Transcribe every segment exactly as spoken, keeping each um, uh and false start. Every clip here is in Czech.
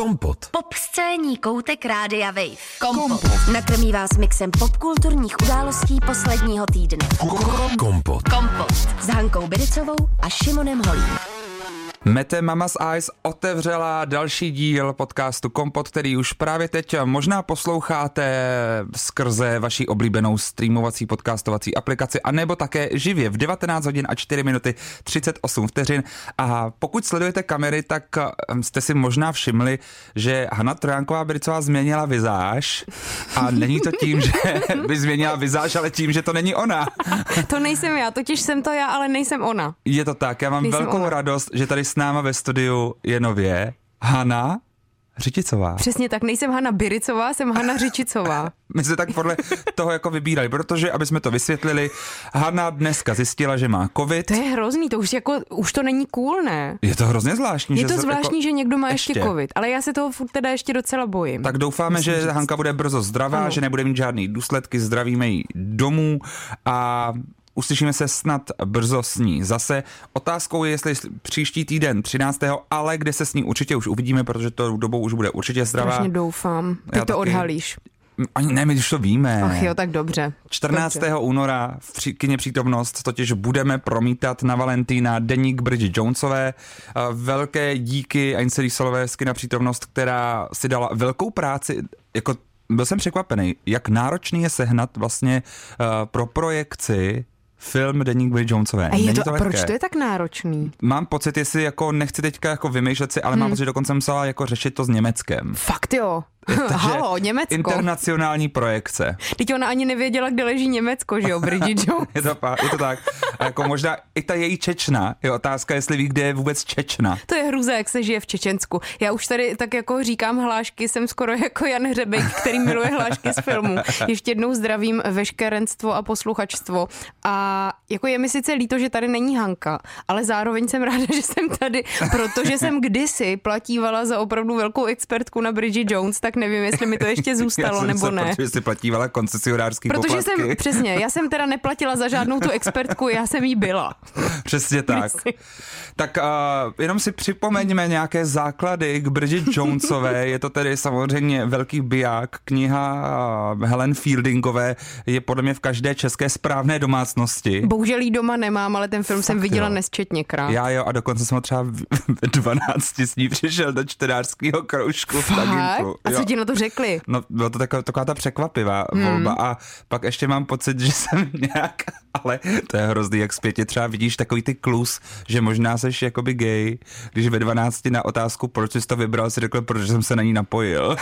Kompot. Popscénní koutek Rádia Wave. Kompot. Kompot. Nakrmí vás mixem popkulturních událostí posledního týdne. Kompot. Kompot. S Hankou Bryčovou a Šimonem Holím. Mete Mamas Eyes otevřela další díl podcastu Kompot, který už právě teď možná posloucháte skrze vaši oblíbenou streamovací podcastovací aplikaci, anebo také živě v devatenáct hodin a čtyři minuty třicet osm vteřin. A pokud sledujete kamery, tak jste si možná všimli, že Hana Trojánková-Bryčová změnila vizáž. A není to tím, že by změnila vizáž, ale tím, že to není ona. To nejsem já, totiž jsem to já, ale nejsem ona. Je to tak, já mám nejsem velkou ona. radost, že tady s náma ve studiu je nově Hana Řičicová. Přesně tak, nejsem Hana Bryčová, jsem Hana Řičicová. My se tak podle toho jako vybírali, protože, aby jsme to vysvětlili, Hana dneska zjistila, že má covid. To je hrozný, to už jako, už to není cool, ne? Je to hrozně zvláštní. Je to že zvláštní, jako... že někdo má ještě, ještě covid, ale já se toho furt teda ještě docela bojím. Tak doufáme, Myslím, že, že Hanka bude brzo zdravá, ano. Že nebude mít žádný důsledky, zdravíme jí domů a... Uslyšíme se snad brzo s ní zase. Otázkou je, jestli příští týden třináctého ale kde se s ní určitě už uvidíme, protože to dobou už bude určitě zdravá. Strašně doufám. Ty Já to taky... odhalíš. Ani ne, my už to víme. Ach jo, tak dobře. čtrnáctého února v pří, kyně Přítomnost totiž budeme promítat na Valentína deník Bridget Jonesové. Velké díky Ainsley Solovésky na Přítomnost, která si dala velkou práci, jako byl jsem překvapený, jak náročný je sehnat vlastně uh, pro projekci film Deník Bridget Jonesové. A je to, to a proč to je tak náročný? Mám pocit, jestli jako nechci teďka jako vymýšlet si, ale hmm. mám pocit, že dokonce musela jako řešit to s Německem. Fakt jo. Halo, Německo. Internacionální projekce. Teď ona ani nevěděla, kde leží Německo, že jo, Bridget Jones. je, to, je to tak. A jako možná i ta její Čečna. Je otázka, jestli ví, kde je vůbec Čečna. To je hrůza, jak se žije v Čečensku. Já už tady tak jako říkám hlášky, jsem skoro jako Jan Hřebek, který miluje hlášky z filmu. Ještě jednou zdravím veškerenstvo a posluchačstvo. A jako je mi sice líto, že tady není Hanka, ale zároveň jsem ráda, že jsem tady, protože jsem kdysi platívala za opravdu velkou expertku na Bridget Jones, tak nevím, jestli mi to ještě zůstalo nebo ne. Protože jsi platívala koncesionářský poplatky. Protože jsem, přesně, já jsem teda neplatila za žádnou tu expertku, já jsem jí byla. Přesně tak. Tak uh, jenom si připomeňme nějaké základy k Bridget Jonesové. Je to tedy samozřejmě velký biják. Kniha uh, Helen Fieldingové je podle mě v každé české správné domácnosti. Bohužel jí doma nemám, ale ten film Fakt, jsem viděla jo. nesčetněkrát. Já jo, a dokonce jsem ho třeba ve dvanácti s ní přišel do čtenářského kroužku. A co ti na to řekli? No, byla to taková, taková ta překvapivá hmm. volba a pak ještě mám pocit, že jsem nějak, ale to je hrozný, jak zpětě třeba vidíš takový ty klus, že možná seš jakoby gay, když ve dvanácti na otázku, proč jsi to vybral, si řekl, protože jsem se na ní napojil.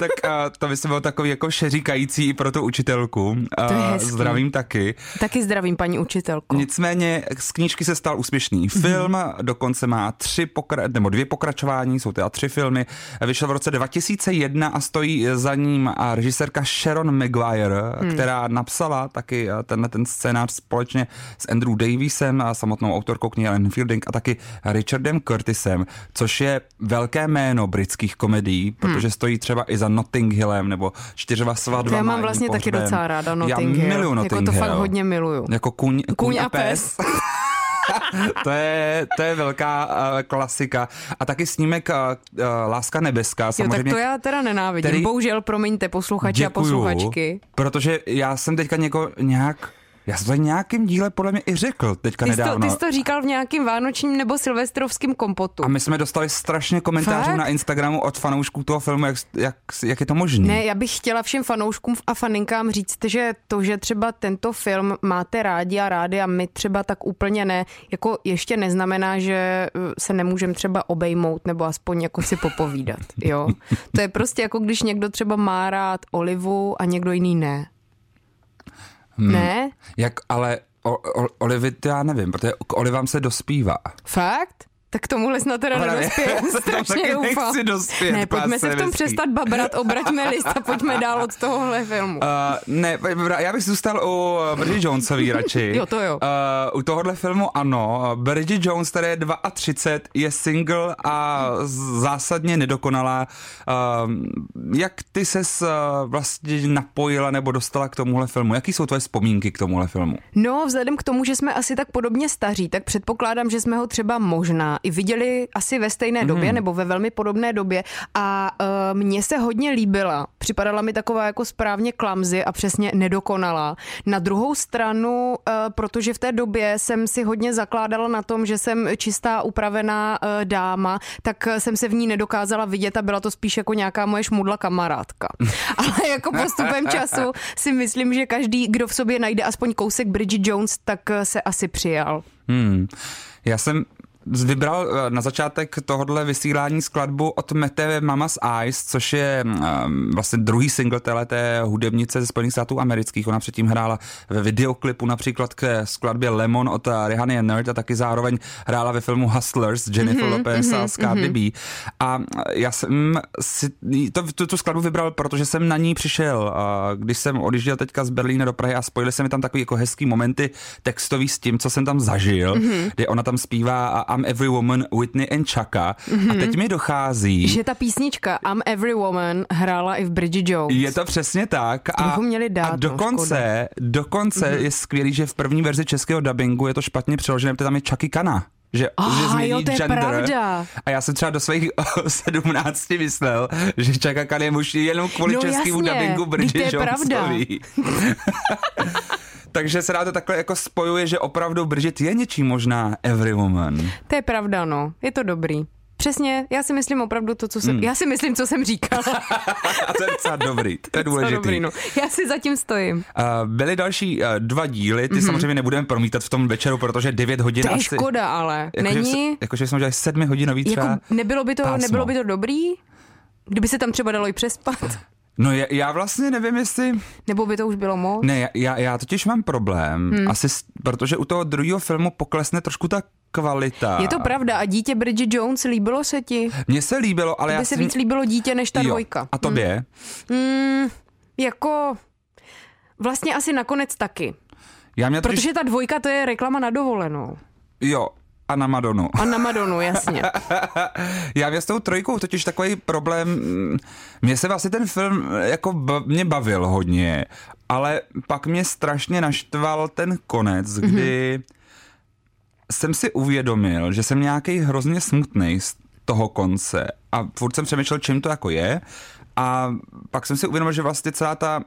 Tak a to by se bylo takový jako šeříkající i pro tu učitelku. To je hezký. Zdravím taky. Taky zdravím, paní učitelku. Nicméně z knížky se stal úspěšný film, mm-hmm. dokonce má tři pokra- nebo dvě pokračování, jsou teda tři filmy. Vyšel v roce dva tisíce jedna a stojí za ním režisérka Sharon Maguire, mm. která napsala taky tenhle ten scénář společně s Andrew Daviesem, samotnou autorkou knihy Helen Fielding a taky Richardem Curtisem, což je velké jméno britských komedií, protože stojí třeba i za Notting Hillem nebo Čtyřma svatbama. Já mám vlastně pohřbem. Taky docela ráda Notting Hill. Já miluju Notting Hill. Jako to fakt hodně miluju. Jako kuň, kuň, kuň a pes. pes. to, je, to je velká uh, klasika. A taky snímek uh, uh, Láska nebeská. Samozřejmě, jo, tak to já teda nenávidím. Který... Bohužel, promiňte posluchači a posluchačky. Protože já jsem teďka něko, nějak... Já jsem to v nějakém díle podle mě i řekl teďka ty nedávno. Jsi to, ty jsi to říkal v nějakém vánočním nebo silvestrovském kompotu. A my jsme dostali strašně komentářů Fakt? na Instagramu od fanoušků toho filmu, jak, jak, jak je to možné. Ne, já bych chtěla všem fanouškům a faninkám říct, že to, že třeba tento film máte rádi a rádi a my třeba tak úplně ne, jako ještě neznamená, že se nemůžeme třeba obejmout nebo aspoň jako si popovídat, jo. To je prostě jako když někdo třeba má rád olivu a někdo jiný ne. Hmm. Ne? Jak, ale o, o, olivy, já nevím, protože k olivám se dospívá. Fakt? Tak tomuhle snad teda nedospěju, strašně doufám. Ne, pojďme se v tom přestat babrat, obraťme list a pojďme dál od tohohle filmu. Uh, ne, já bych zůstal u Bridget Jonesový radši. Jo, to jo. Uh, u tohohle filmu ano, Bridget Jones, která je třicet dva, je single a zásadně nedokonalá. Uh, jak ty ses uh, vlastně napojila nebo dostala k tomuhle filmu? Jaký jsou tvoje vzpomínky k tomuhle filmu? No, vzhledem k tomu, že jsme asi tak podobně staří, tak předpokládám, že jsme ho třeba možná i viděli asi ve stejné mm. době nebo ve velmi podobné době a uh, mně se hodně líbila. Připadala mi taková jako správně klamzy a přesně nedokonalá. Na druhou stranu, uh, protože v té době jsem si hodně zakládala na tom, že jsem čistá, upravená uh, dáma, tak jsem se v ní nedokázala vidět a byla to spíš jako nějaká moje šmudla kamarádka. Ale jako postupem času si myslím, že každý, kdo v sobě najde aspoň kousek Bridget Jones, tak se asi přijal. Hmm. Já jsem vybral na začátek tohohle vysílání skladbu od Mete Mama's Eyes, což je um, vlastně druhý single téhleté hudebnice ze Spojených států amerických. Ona předtím hrála ve videoklipu například k skladbě Lemon od Rihanny a Nerd a taky zároveň hrála ve filmu Hustlers s Jennifer mm-hmm, Lopez mm-hmm, a s Cardi mm-hmm. B. A já jsem si to, tu, tu skladbu vybral, protože jsem na ní přišel, a když jsem odjížděl teďka z Berlína do Prahy a spojili se mi tam takový jako hezký momenty textový s tím, co jsem tam zažil, mm-hmm. kdy ona tam zpívá a I'm Every Woman, Whitney and Chaka. Mm-hmm. A teď mi dochází, že ta písnička I'm Every Woman hrála i v Bridget Jones. Je to přesně tak. A, měli dát, a dokonce, no, dokonce mm-hmm. je skvělý, že v první verzi českého dubbingu je to špatně přeložené, protože tam je Chucky Kana. Že, oh, že změní jo, to je gender. Pravda. A já jsem třeba do svých sedmnácti myslel, že Chaka Khan je muž jenom kvůli no, českému dubbingu Bridget Jonesový. Takže se dá to takhle jako spojuje, že opravdu Bridget je něčím možná every woman. To je pravda, no. Je to dobrý. Přesně, já si myslím opravdu to, co jsem... Mm. Já si myslím, co jsem říkala. A to je docela dobrý, to je důležitý. Dobrý, no. Já si zatím stojím. Uh, byly další uh, dva díly, ty mm-hmm. samozřejmě nebudeme promítat v tom večeru, protože devět hodin asi... To je asi, škoda, ale. Jako, není... Jakože jsme udělali sedmihodinový třeba jako nebylo by to, nebylo by to dobrý? Kdyby se tam třeba dalo i přespat? No já, já vlastně nevím, jestli... Nebo by to už bylo moc? Ne, já, já, já totiž mám problém, hmm. asi, protože u toho druhého filmu poklesne trošku ta kvalita. Je to pravda a dítě Bridget Jones, líbilo se ti? Mně se líbilo, ale Tebe já... Mně se jsem... víc líbilo dítě než ta jo. dvojka. A tobě? Hmm. Hmm, jako... Vlastně asi nakonec taky. Já mě protože totiž... ta dvojka to je reklama na dovolenou. Jo. A na Madonu. A na Madonu, jasně. Já mě s tou trojkou totiž takový problém, mě se vlastně ten film jako b- mě bavil hodně, ale pak mě strašně naštval ten konec, kdy mm-hmm. jsem si uvědomil, že jsem nějaký hrozně smutnej z toho konce a furt jsem přemýšlel, čím to jako je a pak jsem si uvědomil, že vlastně celá ta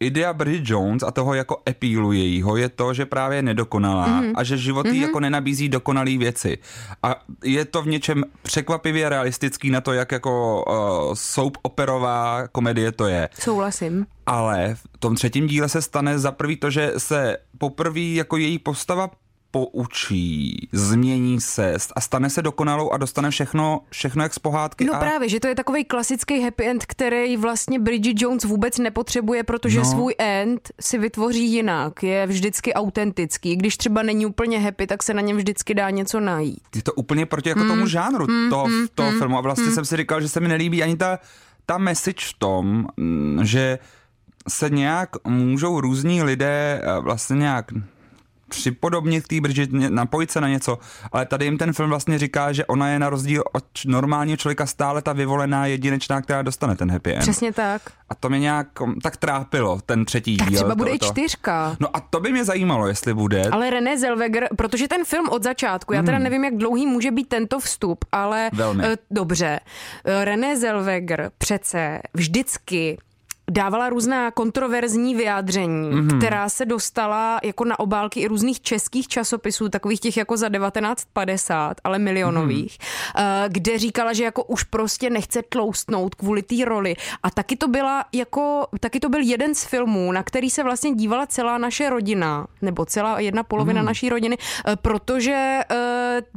idea Bridget Jones a toho jako epílu jejího je to, že právě je nedokonalá mm-hmm. a že život jí mm-hmm. jako nenabízí dokonalý věci. A je to v něčem překvapivě realistický na to, jak jako uh, soap operová komedie to je. Souhlasím. Ale v tom třetím díle se stane za prvý to, že se poprvé jako její postava poučí, změní se a stane se dokonalou a dostane všechno, všechno jak z pohádky. No a... právě, že to je takovej klasický happy end, který vlastně Bridget Jones vůbec nepotřebuje, protože no. svůj end si vytvoří jinak, je vždycky autentický. Když třeba není úplně happy, tak se na něm vždycky dá něco najít. Je to úplně proti jako mm. tomu žánru mm, toho, mm, toho mm, filmu a vlastně mm. jsem si říkal, že se mi nelíbí ani ta, ta message v tom, že se nějak můžou různí lidé vlastně nějak... připodobnit té Bridget, napojit se na něco, ale tady jim ten film vlastně říká, že ona je na rozdíl od normálního člověka stále ta vyvolená jedinečná, která dostane ten happy end. Přesně tak. A to mě nějak tak trápilo, ten třetí tak díl. Tak třeba bude i čtyřka. No a to by mě zajímalo, jestli bude. Ale René Zellweger, protože ten film od začátku, já teda hmm. nevím, jak dlouhý může být tento vstup, ale Velmi. dobře. René Zellweger přece vždycky dávala různá kontroverzní vyjádření, mm-hmm. která se dostala jako na obálky i různých českých časopisů, takových těch jako za devatenáct padesát, ale milionových, mm-hmm. kde říkala, že jako už prostě nechce tloustnout kvůli té roli. A taky to byla jako, taky to byl jeden z filmů, na který se vlastně dívala celá naše rodina, nebo celá jedna polovina mm-hmm. naší rodiny, protože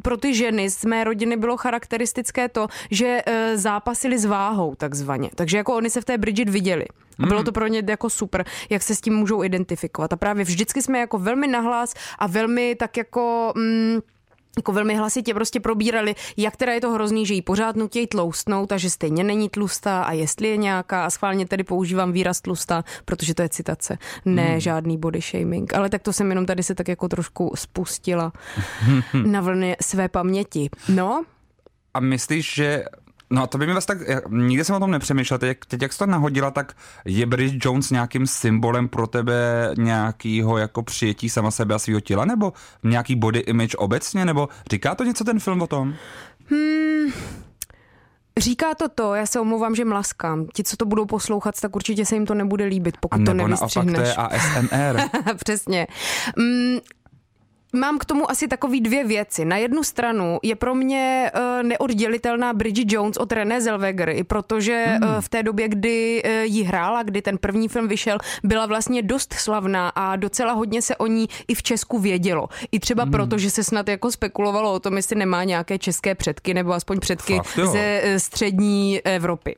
pro ty ženy z mé rodiny bylo charakteristické to, že zápasily s váhou takzvaně. Takže jako oni se v té Bridget viděli. A bylo to pro ně jako super, jak se s tím můžou identifikovat. A právě vždycky jsme jako velmi nahlas a velmi tak jako... Mm, jako velmi hlasitě prostě probírali, jak teda je to hrozný, že jí pořád nutějí tloustnout a že stejně není tlustá a jestli je nějaká, a schválně tedy používám výraz tlustá, protože to je citace, ne hmm. žádný body shaming, ale tak to jsem jenom tady se tak jako trošku spustila na vlny své paměti. No? A myslíš, že No to by mi vás tak, nikdy jsem o tom nepřemýšlel, teď, teď jak jsi to nahodila, tak je Bridget Jones nějakým symbolem pro tebe nějakého jako přijetí sama sebe a svýho těla, nebo nějaký body image obecně, nebo říká to něco ten film o tom? Hmm... Říká to to, já se omlouvám, že mlaskám. Ti, co to budou poslouchat, tak určitě se jim to nebude líbit, pokud to nevystřihneš. A nebo to je á es em er. Přesně. Mm, mám k tomu asi takový dvě věci. Na jednu stranu je pro mě uh, neoddělitelná Bridget Jones od René Zellweger, i protože hmm. uh, v té době, kdy uh, ji hrála, kdy ten první film vyšel, byla vlastně dost slavná a docela hodně se o ní i v Česku vědělo. I třeba hmm. proto, že se snad jako spekulovalo o tom, jestli nemá nějaké české předky, nebo aspoň předky Fakt, ze uh, střední Evropy.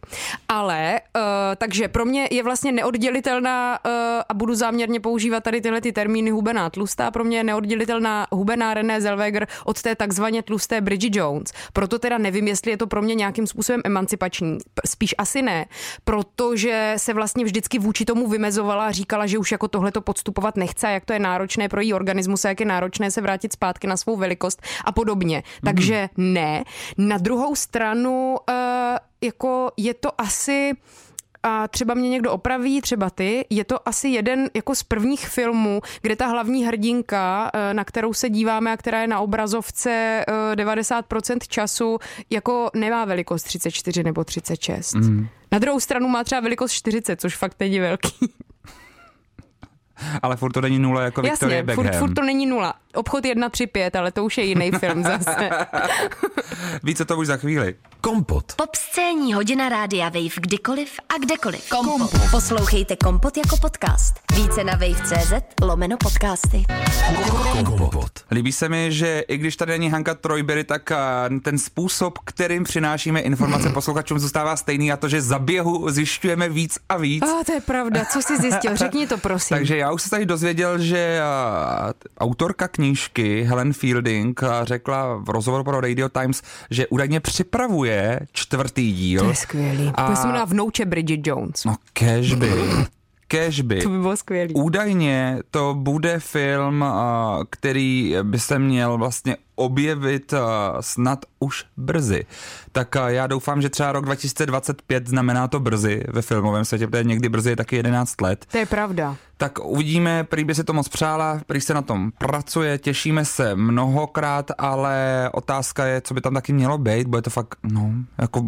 Ale, uh, takže pro mě je vlastně neoddělitelná, uh, a budu záměrně používat tady tyhle ty termíny hubená tlustá, pro mě je neoddělitelná na hubená René Zellweger od té takzvaně tlusté Bridget Jones. Proto teda nevím, jestli je to pro mě nějakým způsobem emancipační. Spíš asi ne, protože se vlastně vždycky vůči tomu vymezovala a říkala, že už jako tohleto podstupovat nechce, jak to je náročné pro její organismus a jak je náročné se vrátit zpátky na svou velikost a podobně. Mm. Takže ne. Na druhou stranu uh, jako je to asi... A třeba mě někdo opraví, třeba ty, je to asi jeden jako z prvních filmů, kde ta hlavní hrdinka, na kterou se díváme a která je na obrazovce devadesát procent času, jako nemá velikost třicet čtyři nebo třicet šest. Mm. Na druhou stranu má třeba velikost čtyřicet, což fakt není velký. Ale furt to není nula jako Victoria Beckham. Jasně, furt, furt to není nula. Obchod jedna tři pět, ale to už je jiný film zase. Více to už za chvíli. Kompot. Popscénní hodina Rádia Wave kdykoliv a kdekoliv. Kompot. Kompot. Poslouchejte Kompot jako podcast. Více na wave.cz lomeno podcasty. Kompot. Líbí se mi, že i když tady není Hanka Trojbery, tak ten způsob, kterým přinášíme informace posluchačům, zůstává stejný, a to, že za běhu zjišťujeme víc a víc. Oh, to je pravda, co jsi zjistil? Řekni to, prosím. Takže já už se tady dozvěděl, že autorka knížky Helen Fielding řekla v rozhovoru pro Radio Times, že údajně připravuje čtvrtý díl. To je skvělý. A... To jsem měla vnouče Bridget Jones. No kežby. Kežby. To by bylo skvělý. Údajně to bude film, který by se měl vlastně objevit snad už brzy. Tak já doufám, že třeba rok dva tisíce dvacet pět znamená to brzy ve filmovém světě, protože někdy brzy je taky jedenáct let. To je pravda. Tak uvidíme, prý by si to moc přála, prý se na tom pracuje, těšíme se mnohokrát, ale otázka je, co by tam taky mělo být, bude to fakt, no, jako...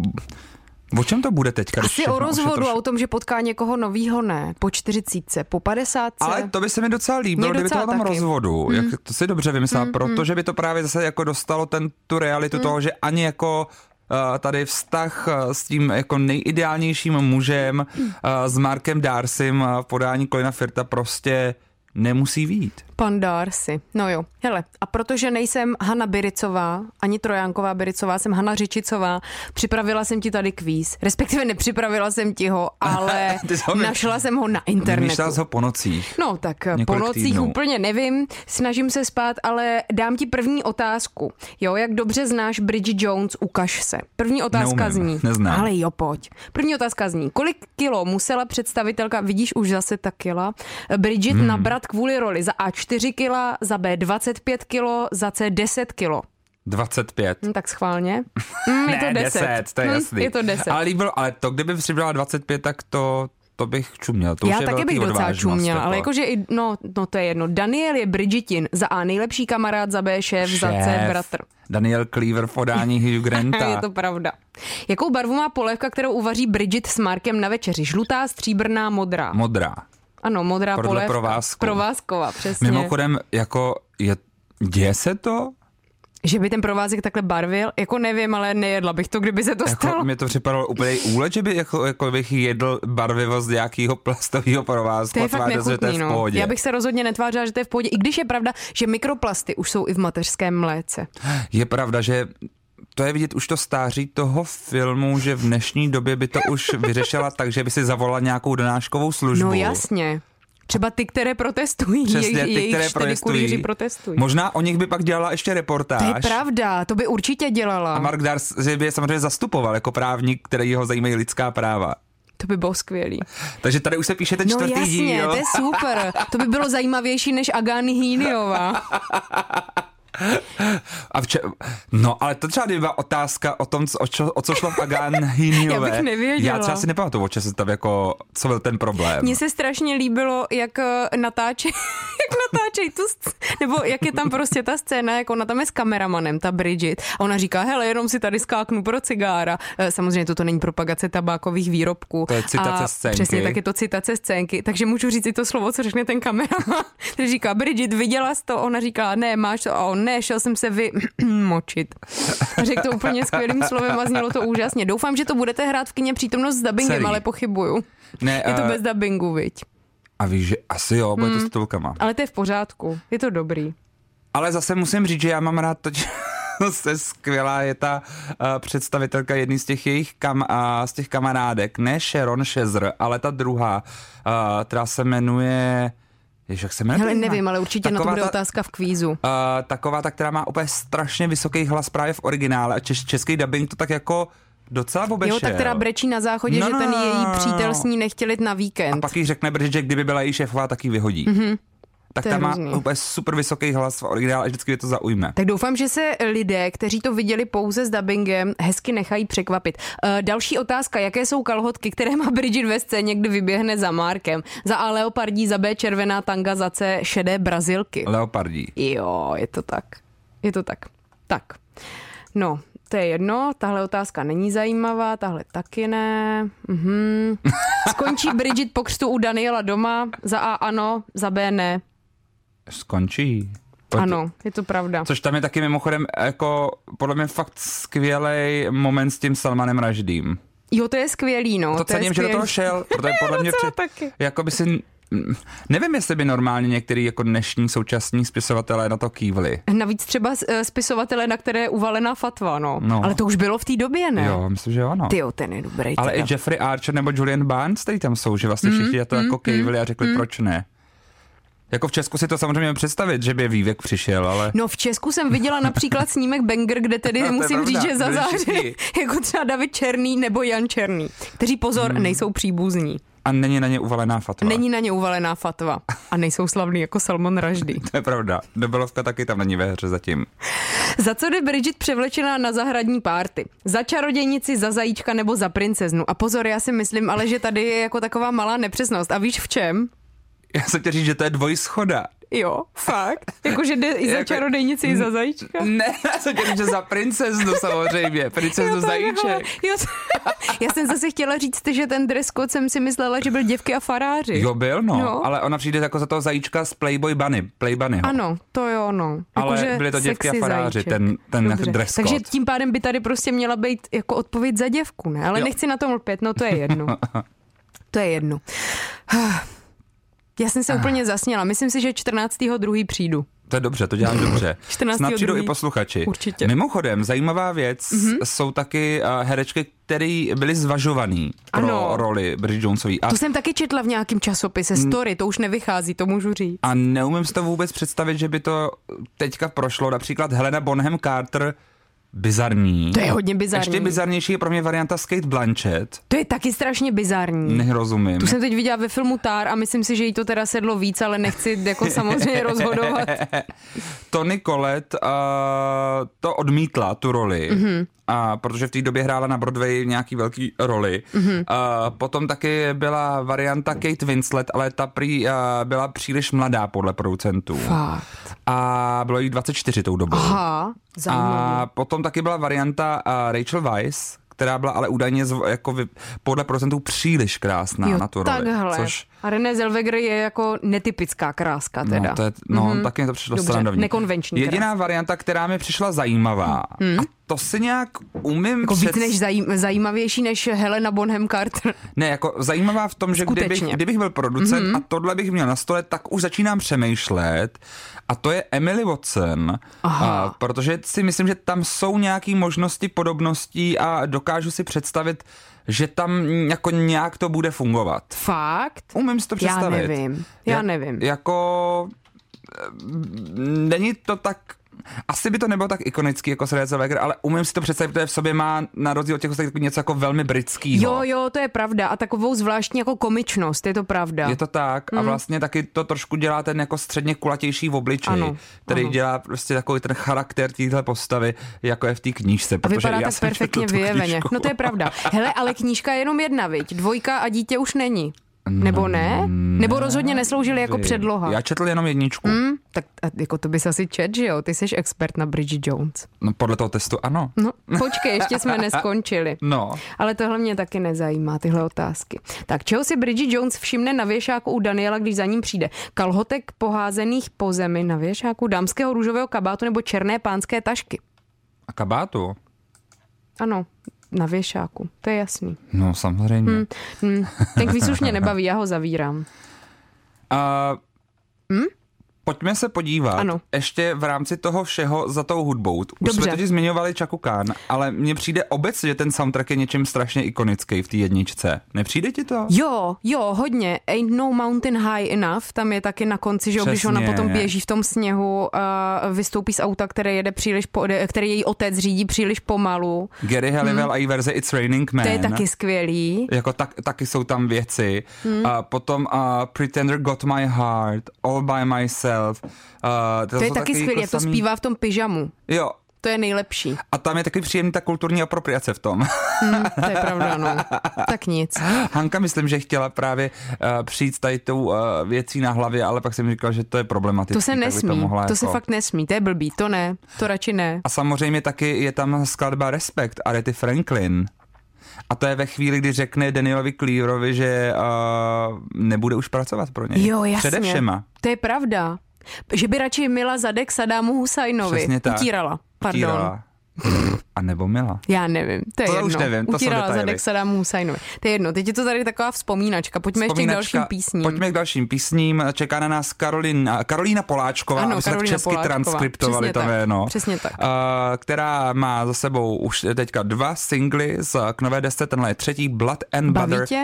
O čem to bude teďka? Asi o rozvodu a o tom, že potká někoho novýho, ne. Po čtyřicítce, po padesátce. Ale to by se mi docela líbilo, kdyby to tam rozvodu. Mm. Jak to si dobře vymyslela, mm, protože by to právě zase jako dostalo ten, tu realitu mm. toho, že ani jako uh, tady vztah s tím jako nejideálnějším mužem, mm. uh, s Markem Darcym uh, v podání Colina Firtha prostě nemusí vyjít. Pan Darcy. No jo. Hele, a protože nejsem Hana Bryčová, ani Trojánková-Bryčová, jsem Hana Řičicová, připravila jsem ti tady kvíz. Respektive nepřipravila jsem ti ho, ale našla jsem ho na internetu. Vymýšlela jsi ho po nocích. No tak po nocích týdnů. Úplně nevím, snažím se spát, ale dám ti první otázku. Jo, jak dobře znáš Bridget Jones, ukaž se. První otázka Neumím, zní. Neznám. Ale jo, pojď. První otázka zní. Kolik kilo musela představitelka, vidíš už zase ta kila, Bridget hmm. nabrat kvůli roli za A čtyři? čtyři kila, za B dvacet pět kilo, za C deset kilo. dvacet pět. No, tak schválně. Mm, ne, je to deset, to je jasný. Mm, je to deset. Ale, líbilo, ale to, kdyby přibrala dvacet pět, tak to, to bych čuměl. To já už taky bych docela čuměl, ale jakože i, no, no to je jedno. Daniel je Bridgetin, za A nejlepší kamarád, za B šéf, šéf. Za C bratr. Daniel Cleaver v podání Hugh Granta. Je to pravda. Jakou barvu má polévka, kterou uvaří Bridget s Markem na večeři? Žlutá, stříbrná, modrá. Modrá. Ano, modrá polévka. Provázková, přesně. Mimochodem, jako, je, děje se to? Že by ten provázek takhle barvil? Jako nevím, ale nejedla bych to, kdyby se to jako stalo. Mně to připadalo úplně úlet, že by, jako, jako bych jedl barvivost nějakého plastového provázku. To je fakt nechutný, no. Já bych se rozhodně netvářila, že to je v pohodě. I když je pravda, že mikroplasty už jsou i v mateřském mléce. Je pravda, že... To je vidět už to stáří toho filmu, že v dnešní době by to už vyřešila tak, že by si zavolala nějakou donáškovou službu. No jasně. Třeba ty, které protestují. Přesně, jej, ty, které protestují. protestují. Možná o nich by pak dělala ještě reportáž. To je pravda, to by určitě dělala. A Mark Darcy by je samozřejmě zastupoval jako právník, který ho zajímají lidská práva. To by bylo skvělý. Takže tady už se píše ten čtvrtý díl. No jasně, díl, to je super. To by bylo zajímavější než Agany Híniová. A vče... No, ale to třeba byla otázka o tom, o, čo, o co šlo v Agánhiniové. Já bych nevěděla. Já třeba si nepamatuju, o čem se tam jako, co byl ten problém. Mně se strašně líbilo, jak natáčej, jak natáčej tu, nebo jak je tam prostě ta scéna, jak ona tam je s kameramanem, ta Bridget. A ona říká, hele, jenom si tady skáknu pro cigára. Samozřejmě toto není propagace tabákových výrobků. To je citace a scénky. Přesně, tak je to citace scénky. Takže můžu říct i to slovo, co řekne ten kameraman. Když říká, Bridget, viděla jsi to? Ona říká, ne, máš to? A on, ne, šel jsem se vymočit. A řekl to úplně skvělým slovem a znělo to úžasně. Doufám, že to budete hrát v kyně Přítomnost s dabingem, Celý. Ale pochybuju. Ne, je to uh... bez dabingu, viď? A víš, že asi jo, bude hmm. to s titulkama. Ale to je v pořádku, je to dobrý. Ale zase musím říct, že já mám rád to, že se skvělá je ta uh, představitelka jedný z těch jejich kam, uh, z těch kamarádek, ne Sharon Šezr, ale ta druhá, uh, která se jmenuje... Jež, jak se jmenuje? Hele, nevím, ale určitě taková na to bude ta, otázka v kvízu. Uh, taková ta, která má úplně strašně vysoký hlas právě v originále a čes, český dabing to tak jako... Docela obešel. Jo, tak teda brečí na záchodě, no, že ten její přítel s ní nechtěl jít na víkend. A pak jí řekne Bridget, že kdyby byla její šéfová, tak jí vyhodí. Mm-hmm. Tak tam má úplně super vysoký hlas v originále a vždycky je to zaujme. Tak doufám, že se lidé, kteří to viděli pouze s dabingem, hezky nechají překvapit. Uh, další otázka, jaké jsou kalhotky, které má Bridget ve scéně, kdy vyběhne za Markem? Za A leopardí, za B červená tanga, za C šedé brazilky. Leopardí. Jo, je to tak. Je to tak. Tak. No. To je jedno, tahle otázka není zajímavá, tahle taky ne. Mhm. Skončí Bridget po křtu u Daniela doma? Za A ano, za B ne. Skončí. Pojď. Ano, je to pravda. Což tam je taky mimochodem jako podle mě fakt skvělej moment s tím Salmanem Rushdiem. Jo, to je skvělý, no. To, to cením, že do toho šel, protože podle mě při... jako by si... Nevím, jestli by normálně některý jako dnešní současní spisovatelé na to kývli. Navíc třeba spisovatelé, na které je uvalená fatva, no. no. Ale to už bylo v té době, ne? Jo, myslím, že ano. Tyjo, ten je dobrý. Ale teda. I Jeffrey Archer nebo Julian Barnes, který tam jsou, že vlastně mm, všichni to mm, jako kývli mm, a řekli, mm. proč ne. Jako v Česku si to samozřejmě představit, že by vývěk přišel, ale... No v Česku jsem viděla například snímek Banger, kde tedy no, musím říct, že zazářili jako třeba David Černý nebo Jan Černý, kteří pozor, mm. nejsou příbuzní. A není na ně uvalená fatva. Není na ně uvalená fatva. A nejsou slavný jako Salman Rushdie. To je pravda. Dobelovka taky tam není ve hře zatím. Za co jde Bridget převlečená na zahradní párty? Za čarodějnici, za zajíčka nebo za princeznu? A pozor, já si myslím, ale že tady je jako taková malá nepřesnost. A víš v čem? Já jsem chtěl říct, že to je dvojschoda. Jo, fakt. Jakože jde i za jako... čarodejnici, i za zajíčka. Ne, já jsem chtěl říct, že za princeznu samozřejmě. Princeznu zajíček. Jo, to... Já jsem zase chtěla říct, že ten dress code jsem si myslela, že byl děvky a faráři. Jo, byl, no. no. Ale ona přijde jako za toho zajíčka z Playboy Bunny. Play Bunnyho. Ano, to jo, no. Ale jako, byly to děvky a faráři, zajíček. ten, ten dress code. Takže tím pádem by tady prostě měla být jako odpověď za děvku, ne? Ale jo. Nechci na tom lpět, no to je jedno. To je jedno. Já jsem se ah. úplně zasněla. Myslím si, že čtrnáctého druhého přijdu. To je dobře, to dělám dobře. Snad přijdou i posluchači. Určitě. Mimochodem, zajímavá věc, mm-hmm. jsou taky uh, herečky, které byly zvažované pro roli Bridget Jonesové. A... To jsem taky četla v nějakém časopise, story, to už nevychází, to můžu říct. A neumím si to vůbec představit, že by to teďka prošlo. Například Helena Bonham Carter, bizarní. To je hodně bizarní. Ještě bizarnější je pro mě varianta s Kate Blanchett. To je taky strašně bizarní. Nerozumím. Tu jsem teď viděla ve filmu Tár a myslím si, že jí to teda sedlo víc, ale nechci jako samozřejmě rozhodovat. Toni Collette uh, to odmítla, tu roli, mm-hmm. uh, protože v té době hrála na Broadway nějaký velký roli. Mm-hmm. Uh, potom taky byla varianta Kate Winslet, ale ta prý, uh, byla příliš mladá podle producentů. Fakt. A bylo jí dvacet čtyři tou dobou. Aha. A potom taky byla varianta Rachel Weisz, která byla ale údajně zv, jako vy, podle procentů příliš krásná, jo, na tu roli. Což... A René Zellweger je jako netypická kráska teda. No, to je, no mm-hmm. taky mi to přišlo srandovní. Nekonvenční. Jediná krás. varianta, která mi přišla zajímavá, mm-hmm. a to si nějak umím... Jako před... víc než zajím, zajímavější než Helena Bonham Carter. Ne, jako zajímavá v tom, že kdybych, kdybych byl producent, mm-hmm. a tohle bych měl na stole, tak už začínám přemýšlet. A to je Emily Watson, a, protože si myslím, že tam jsou nějaké možnosti podobností a dokážu si představit, že tam jako nějak to bude fungovat. Fakt? Umím si to představit. Já nevím, já nevím. Ja, jako, není to tak... asi by to nebylo tak ikonický jako René Zellweger, ale umím si to představit, protože v sobě má na rozdíl od těch ostatních něco jako velmi britského. Jo, jo, to je pravda a takovou zvláštní jako komičnost, je to pravda. Je to tak mm. a vlastně taky to trošku dělá ten jako středně kulatější v obličeji, který ano. dělá prostě takový ten charakter téhle postavy, jako je v té knížce, protože vypadá já tak perfektně vyjeveně. No to je pravda. Hele, ale knížka je jenom jedna, viď? Dvojka a dítě už není. Nebo ne? ne? Nebo rozhodně nesloužili jako předloha. Já četl jenom jedničku. Mm, tak jako to bys asi čet, že jo? Ty jsi expert na Bridget Jones. No podle toho testu ano. No počkej, ještě jsme neskončili. No. Ale tohle mě taky nezajímá, tyhle otázky. Tak čeho si Bridget Jones všimne na věšáku u Daniela, když za ním přijde? Kalhotek poházených po zemi na věšáku, dámského růžového kabátu nebo černé pánské tašky? A kabátu? Ano. Na věšáku, to je jasný. No, samozřejmě. Hmm, hmm. Ten kvíz už mě nebaví, já ho zavírám. A... Hmm? Pojďme se podívat ano. ještě v rámci toho všeho za tou hudbou. Už Dobře. jsme totiž zmiňovali Chaku Khan, ale mně přijde obecně, že ten soundtrack je něčím strašně ikonický v té jedničce. Nepřijde ti to? Jo, jo, hodně. Ain't no mountain high enough, tam je taky na konci, že Přesně. když ona potom běží v tom sněhu a vystoupí z auta, které jede příliš po, který její otec řídí příliš pomalu. Gary Halliwell hmm. a jí verze It's Raining Men. To je taky skvělý. Jako tak, taky jsou tam věci. Hmm. A potom a Pretender Got My Heart, All By Myself. Uh, to, to je taky skvělé, jako to samý... zpívá v tom pyžamu. Jo. To je nejlepší. A tam je taky příjemný ta kulturní apropriace v tom. Hmm, to je pravda, no. Tak nic. Hanka, myslím, že chtěla právě uh, přijít tady tou uh, věcí na hlavě, ale pak jsem říkal, že to je problematické. To se nesmí, to, mohla to jako... se fakt nesmí, to je blbý, to ne, to radši ne. A samozřejmě taky je tam skladba Respekt Aretty Franklin. A to je ve chvíli, kdy řekne Danielovi Clearovi, že uh, nebude už pracovat pro něj. Jo, jasně. Předevšema. To je pravda. Že by radši Mila zadek Sadámu Husajnovi. Utírala. Pardon. Utírala. A nebo Mila. Já nevím. To je to jedno. Už nevím. To Utírala zadek Sadámu Husajnovi. To je jedno. Teď je to tady taková vzpomínačka. Pojďme vzpomínačka, ještě k dalším písním. Pojďme k dalším písním. Čeká na nás Karolina, Karolína Poláčková. Ano, aby jsme tak česky transkriptovali to jméno. Přesně tak. Uh, která má za sebou už teďka dva singly z k nové desce. Tenhle je třetí, Blood and Butter. Uh,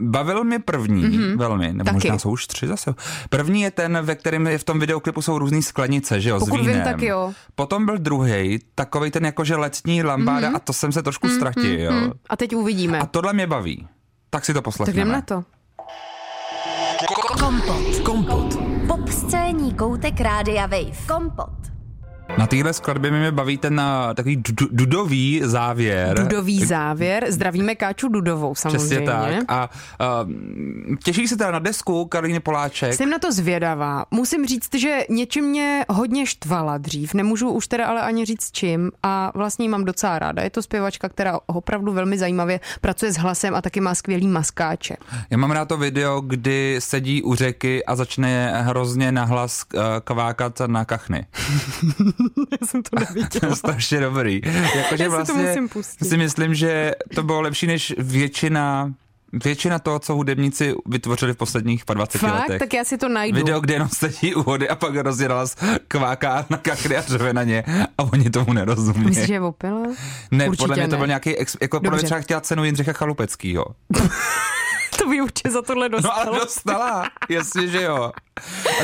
bavil mě první. Mm-hmm. Velmi. Nebo taky. Možná jsou už tři zase. První je ten, ve kterém je v tom videoklipu jsou různý sklenice, že jo, s vínem. Potom byl druhý, takovej ten jakože letní lambáda mm-hmm. a to jsem se trošku mm-hmm. ztratil. Jo. Mm-hmm. A teď uvidíme. A tohle mě baví. Tak si to poslechneme. Tak jdem na to. Kompot. Kompot. Pop scénní koutek Rádia Wave. Kompot. Na téhle skladbě mě baví ten na takový du- dudový závěr. Dudový závěr. Zdravíme Káču Dudovou samozřejmě. Přesně tak. A uh, těší se teda na desku Karolíny Poláček. Jsem na to zvědavá. Musím říct, že něčím mě hodně štvala dřív. Nemůžu už teda ale ani říct čím. A vlastně ji mám docela ráda. Je to zpěvačka, která opravdu velmi zajímavě pracuje s hlasem a taky má skvělý maskáče. Já mám rád to video, kdy sedí u řeky a začne hrozně nahlas kvákat na kachny. Já jsem to neviděla. Strašně dobrý. Jako, že vlastně si to musím pustit. Si myslím, že to bylo lepší než většina většina toho, co hudebníci vytvořili v posledních dvaceti Fakt? letech. Tak já si to najdu. Video, kde jenom sedí u vody a pak rozdělala kváká na kachry a řve na ně a oni tomu nerozumí. Myslíš, že je opila? Ne, Určitě podle mě ne. To byl nějaký, ex, jako Dobře. Podle mě třeba chtěla cenu Jindřicha Chalupeckýho. To by určitě za tohle dostala. No ale dostala, jasně, že jo.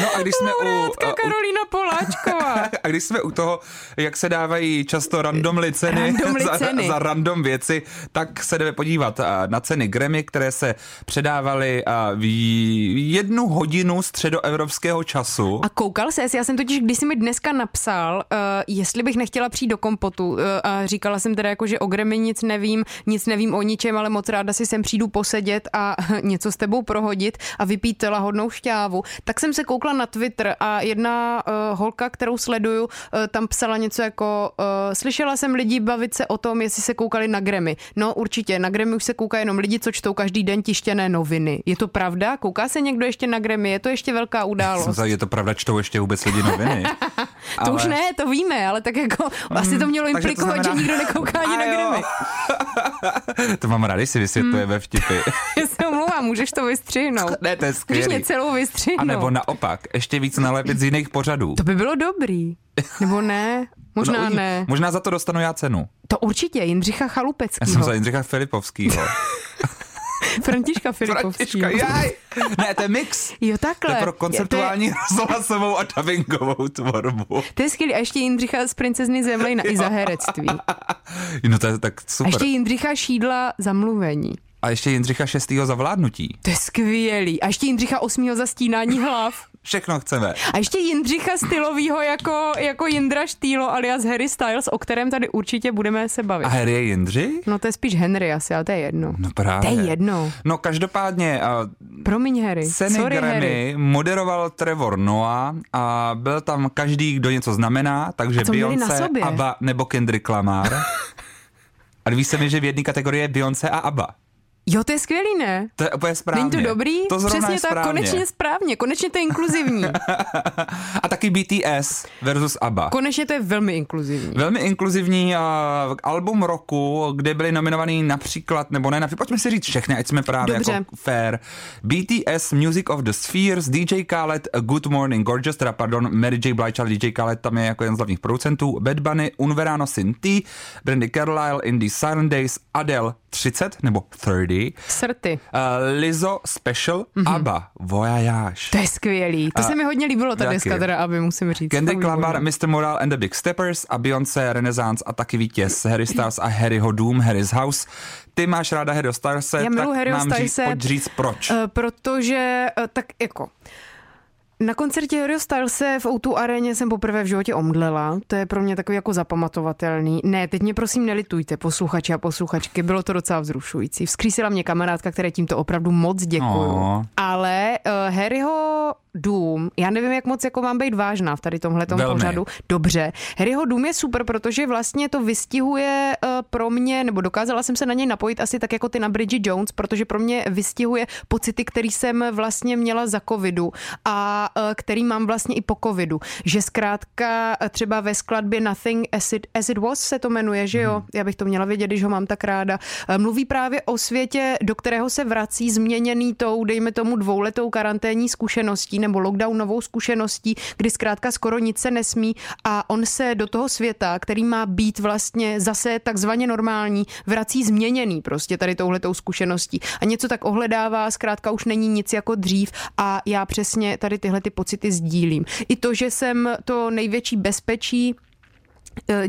No a když jsme u, u Karolína Poláčková. A když jsme u toho, jak se dávají často random liceny za, za random věci, tak se jdeme podívat na ceny Grammy, které se předávaly v jednu hodinu středoevropského času. A koukal ses, já jsem totiž, když jsi mi dneska napsal, uh, jestli bych nechtěla přijít do kompotu, uh, a říkala jsem teda jako, že o Grammy nic nevím, nic nevím o ničem, ale moc ráda si sem přijdu posedět a něco s tebou prohodit a vypít lahodnou šťávu, tak jsem se koukla na Twitter a jedna uh, holka, kterou sleduju, uh, tam psala něco jako uh, slyšela jsem lidi bavit se o tom, jestli se koukali na Grammy. No určitě, na Grammy už se kouká jenom lidi, co čtou každý den tištěné noviny. Je to pravda? Kouká se někdo ještě na Grammy? Je to ještě velká událost? Je to pravda, čtou ještě vůbec lidi noviny? To ale... už ne, to víme, ale tak jako mm, asi to mělo implikovat, to znamená... že nikdo nekouká ani na Grammy. To mám rád, si vysvětluje ve vtipy. Já se omlouvám, můžeš to vystřihnout. Ne, to je skvělý. Můžeš mě celou vystřihnout. Nebo naopak, ještě víc nalepit z jiných pořadů. To by bylo dobrý. Nebo ne? Možná no, ne. Možná za to dostanu já cenu. To určitě, Jindřicha Chalupeckýho. Já jsem za Jindřicha Filipovskýho. Františka Filipovského. Ne, to je mix. Jo, takhle. To pro koncertuální je... rozhlasovou a dabingovou tvorbu. To je skvělý. A ještě Jindřicha z Princezny Zemlejna i za herectví. No to je tak super. A ještě Jindřicha Šídla za mluvení. A ještě Jindřicha šestého za vládnutí. To je skvělý. A ještě Jindřicha osmého za stínání hlav. Všechno chceme. A ještě Jindřicha Stylovýho jako, jako Jindra Štýlo alias Harry Styles, o kterém tady určitě budeme se bavit. A Harry je Jindřich? No to je spíš Henry asi, ale to je jedno. No právě. To je jedno. No každopádně... Uh, Promiň Harry. Ceny Sorry, Grammy Harry. Moderoval Trevor Noah a byl tam každý, kdo něco znamená, takže Beyoncé, ABBA nebo Kendrick Lamar. A ví se mi, že v jedné kategorii je Beyoncé a ABBA. Jo, to je skvělý, ne? To je úplně správně. Není to dobrý? To přesně tak, konečně správně, konečně to je inkluzivní. A taky B T S versus ABBA. Konečně to je velmi inkluzivní. Velmi inkluzivní uh, album roku, kde byli nominovaní například, nebo ne, například, pojďme si říct všechny, ať jsme právě Dobře. Jako fair. B T S, Music of the Spheres, D J Khaled, Good Morning Gorgeous, teda pardon, Mary J. Blige, ale D J Khaled tam je jako jeden z hlavních producentů, Bad Bunny, Unverano Sinti, Brandy Carlile, In the Silent Days, Adele, třicet nebo třicet. Srty. Uh, Lizzo Special, mm-hmm. ABBA, Voyajáš. To je skvělý, to uh, se mi hodně líbilo ta deska, teda aby musím říct. Kendrick Lamar, mister Moral and the Big Steppers a Beyoncé, Renaissance a taky vítěz Harry Styles a Harryho Doom, Harry's House. Ty máš ráda Harryho Stylese, tak Harryho nám Stylese, ří, pojď říct proč. Uh, protože, uh, tak jako... Na koncertě Harryho Stylese v ó dvě aréně jsem poprvé v životě omdlela. To je pro mě takový jako zapamatovatelný. Ne, teď mě prosím nelitujte, posluchači a posluchačky, bylo to docela vzrušující. Vzkřísila mě kamarádka, které tímto opravdu moc děkuju. Oh. Ale uh, Harryho Dům, já nevím, jak moc jako mám být vážná v tady tomhletom Velmi. Pořadu. Dobře, Harryho Dům je super, protože vlastně to vystihuje uh, pro mě, nebo dokázala jsem se na něj napojit asi tak jako ty na Bridget Jones, protože pro mě vystihuje pocity, který jsem vlastně měla za covidu a který mám vlastně i po covidu. Že zkrátka třeba ve skladbě Nothing as it, as it was se to jmenuje, že jo? Já bych to měla vědět, když ho mám tak ráda. Mluví právě o světě, do kterého se vrací změněný tou, dejme tomu, dvouletou karanténní zkušeností nebo lockdownovou zkušeností, kdy zkrátka skoro nic se nesmí a on se do toho světa, který má být vlastně zase takzvaně normální, vrací změněný prostě tady touhletou zkušeností. A něco tak ohledává, zkrátka už není nic jako dřív a já přesně tady tyhle ty pocity sdílím. I to, že jsem to největší bezpečí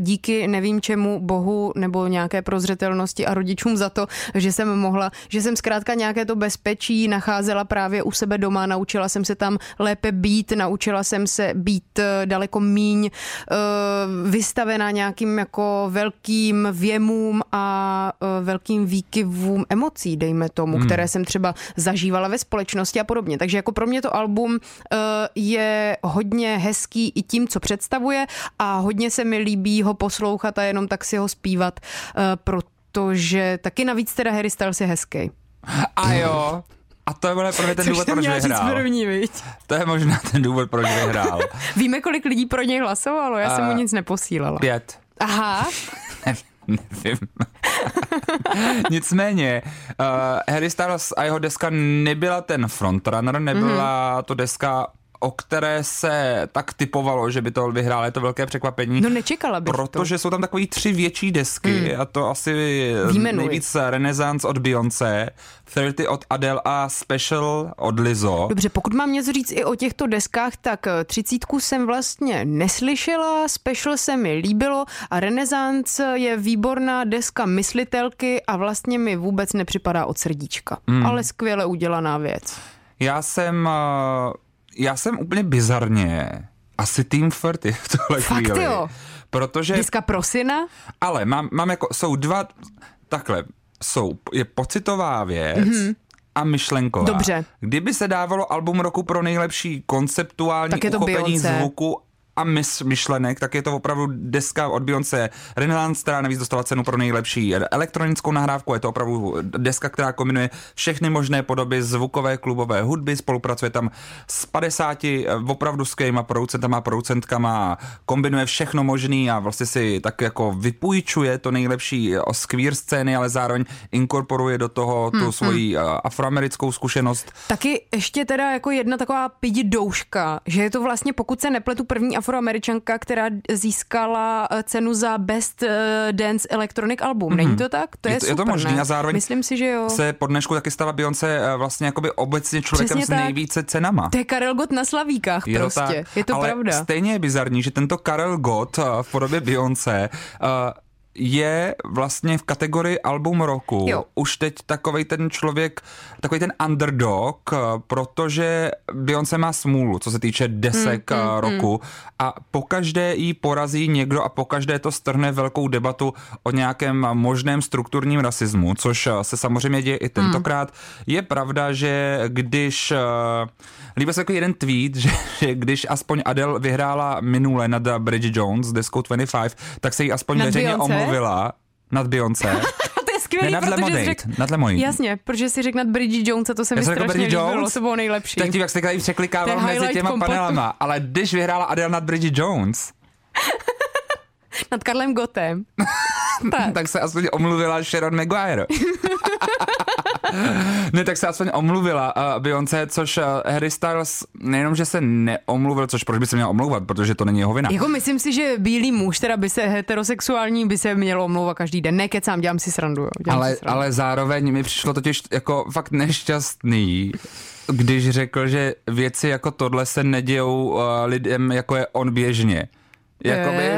díky nevím čemu, Bohu nebo nějaké prozřetelnosti a rodičům za to, že jsem mohla, že jsem zkrátka nějaké to bezpečí nacházela právě u sebe doma, naučila jsem se tam lépe být, naučila jsem se být daleko míň vystavená nějakým jako velkým věmům a velkým výkyvům emocí, dejme tomu, hmm. které jsem třeba zažívala ve společnosti a podobně. Takže jako pro mě to album je hodně hezký i tím, co představuje a hodně se mi líbí líbí ho poslouchat a jenom tak si ho zpívat, protože taky navíc teda Harry Styles je hezkej. A jo, a to je možná pro mě ten důvod, proč vyhrál. První, to je možná ten důvod, proč vyhrál. Víme, kolik lidí pro něj hlasovalo, já uh, jsem mu nic neposílala. Pět. Aha. Nevím. Nicméně, uh, Harry Styles a jeho deska nebyla ten frontrunner, nebyla mm-hmm. to deska... o které se tak typovalo, že by to vyhrál, je to velké překvapení. No nečekala bych protože to. Protože jsou tam takový tři větší desky hmm. a to asi Výmenuji. Nejvíc Renaissance od Beyoncé, třicet od Adele a Special od Lizzo. Dobře, pokud mám něco říct i o těchto deskách, tak třicítku jsem vlastně neslyšela, Special se mi líbilo a Renaissance je výborná deska myslitelky a vlastně mi vůbec nepřipadá od srdíčka. Hmm. Ale skvěle udělaná věc. Já jsem... Já jsem úplně bizarně asi Team čtyřicet v tohle chvíli. Fakt jo. Protože... Dneska prosina? Ale mám, mám jako, jsou dva, takhle, jsou, je pocitová věc mm-hmm. a myšlenková. Dobře. Kdyby se dávalo album roku pro nejlepší konceptuální uchopení zvuku a myšlenek, tak je to opravdu deska od Beyoncé Renaissance, která navíc dostala cenu pro nejlepší elektronickou nahrávku. Je to opravdu deska, která kombinuje všechny možné podoby zvukové, klubové hudby, spolupracuje tam s padesáti opravdu skvělýma producentama, producentkama, kombinuje všechno možný a vlastně si tak jako vypůjčuje to nejlepší o skvír scény, ale zároveň inkorporuje do toho tu hmm, svoji hmm. afroamerickou zkušenost. Taky ještě teda jako jedna taková pididouška, že je to vlastně, pokud se nepletu, první Afroameričanka, která získala cenu za Best Dance Electronic Album. Mm-hmm. Není to tak? To je, je to, super, je to možný, a zároveň myslím si, že jo. Se po dnešku taky stala Beyoncé vlastně jakoby obecně člověkem s nejvíce cenama. To je Karel Gott na slavíkách je prostě. To tak, je to ale pravda. Stejně je bizarní, že tento Karel Gott v podobě Beyoncé uh, je vlastně v kategorii album roku. Jo. Už teď takovej ten člověk, takovej ten underdog, protože Beyoncé má smůlu, co se týče desek mm, mm, roku mm. a pokaždé jí porazí někdo a pokaždé to strhne velkou debatu o nějakém možném strukturním rasismu, což se samozřejmě děje i tentokrát. Mm. Je pravda, že když líbí se takový jeden tweet, že, že když aspoň Adele vyhrála minule nad Bridget Jones deskou dvacet pět, tak se jí aspoň nad veřejně Beyoncé? Omluvila nad Beyoncé. Skvělý, ne, protože řek, jasně, protože si řekl nad Bridget Jones a to se mi strašně líbilo, to bylo nejlepší. Tak tím, jak se tady překlikával mezi těma kompotu. Panelama, ale když vyhrála Adele nad Bridget Jones. Nad Karlem Gottem. tak. tak se aspoň omluvila Sharon Maguire. ne, tak se aspoň omluvila uh, Beyoncé, což uh, Harry Styles nejenom, že se neomluvil, což proč by se měl omlouvat, protože to není jeho vina. Jako myslím si, že bílý muž, teda by se heterosexuální, by se mělo omlouvat každý den. Ne, kecám, dělám si srandu. Jo. Dělám ale, si srandu. Ale zároveň mi přišlo totiž jako fakt nešťastný, když řekl, že věci jako tohle se nedějou uh, lidem, jako je on běžně. Jakoby,